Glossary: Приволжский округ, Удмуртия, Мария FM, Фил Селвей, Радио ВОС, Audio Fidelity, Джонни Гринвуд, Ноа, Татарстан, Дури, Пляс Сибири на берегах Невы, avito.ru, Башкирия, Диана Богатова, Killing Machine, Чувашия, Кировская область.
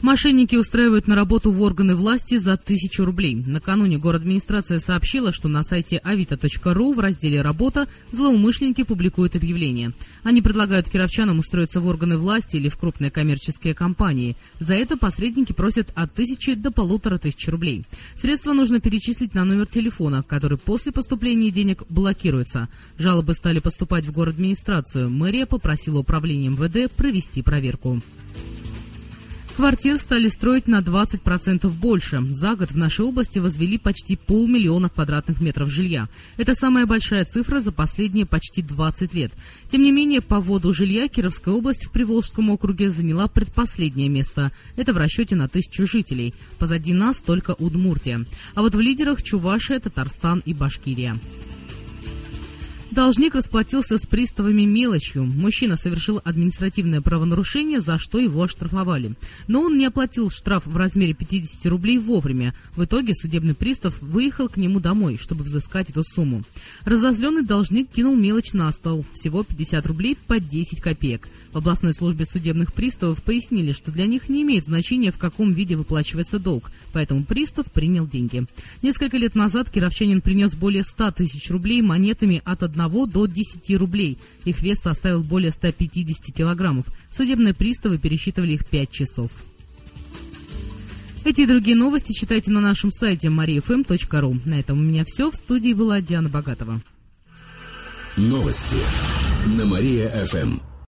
Мошенники устраивают на работу в органы власти за 1000 рублей. Накануне городадминистрация сообщила, что на сайте avito.ru в разделе «Работа» злоумышленники публикуют объявления. Они предлагают кировчанам устроиться в органы власти или в крупные коммерческие компании. За это посредники просят от 1000 до 1500 рублей. Средства нужно перечислить на номер телефона, который после поступления денег блокируется. Жалобы стали поступать в городадминистрацию. Мэрия попросила управление МВД провести проверку. Квартир стали строить на 20% больше. За год в нашей области возвели почти 500 000 квадратных метров жилья. Это самая большая цифра за последние почти 20 лет. Тем не менее, по вводу жилья Кировская область в Приволжском округе заняла предпоследнее место. Это в расчете на 1000 жителей. Позади нас только Удмуртия. А вот в лидерах Чувашия, Татарстан и Башкирия. Должник расплатился с приставами мелочью. Мужчина совершил административное правонарушение, за что его оштрафовали. Но он не оплатил штраф в размере 50 рублей вовремя. В итоге судебный пристав выехал к нему домой, чтобы взыскать эту сумму. Разозленный должник кинул мелочь на стол. Всего 50 рублей по 10 копеек. В областной службе судебных приставов пояснили, что для них не имеет значения, в каком виде выплачивается долг. Поэтому пристав принял деньги. Несколько лет назад кировчанин принес более 100 000 рублей монетами от 1 до 10 рублей. Их вес составил более 150 килограммов. Судебные приставы пересчитывали их 5 часов. Эти и другие новости читайте на нашем сайте mariafm.ru. На этом у меня все. В студии была Диана Богатова. Новости на Мария FM.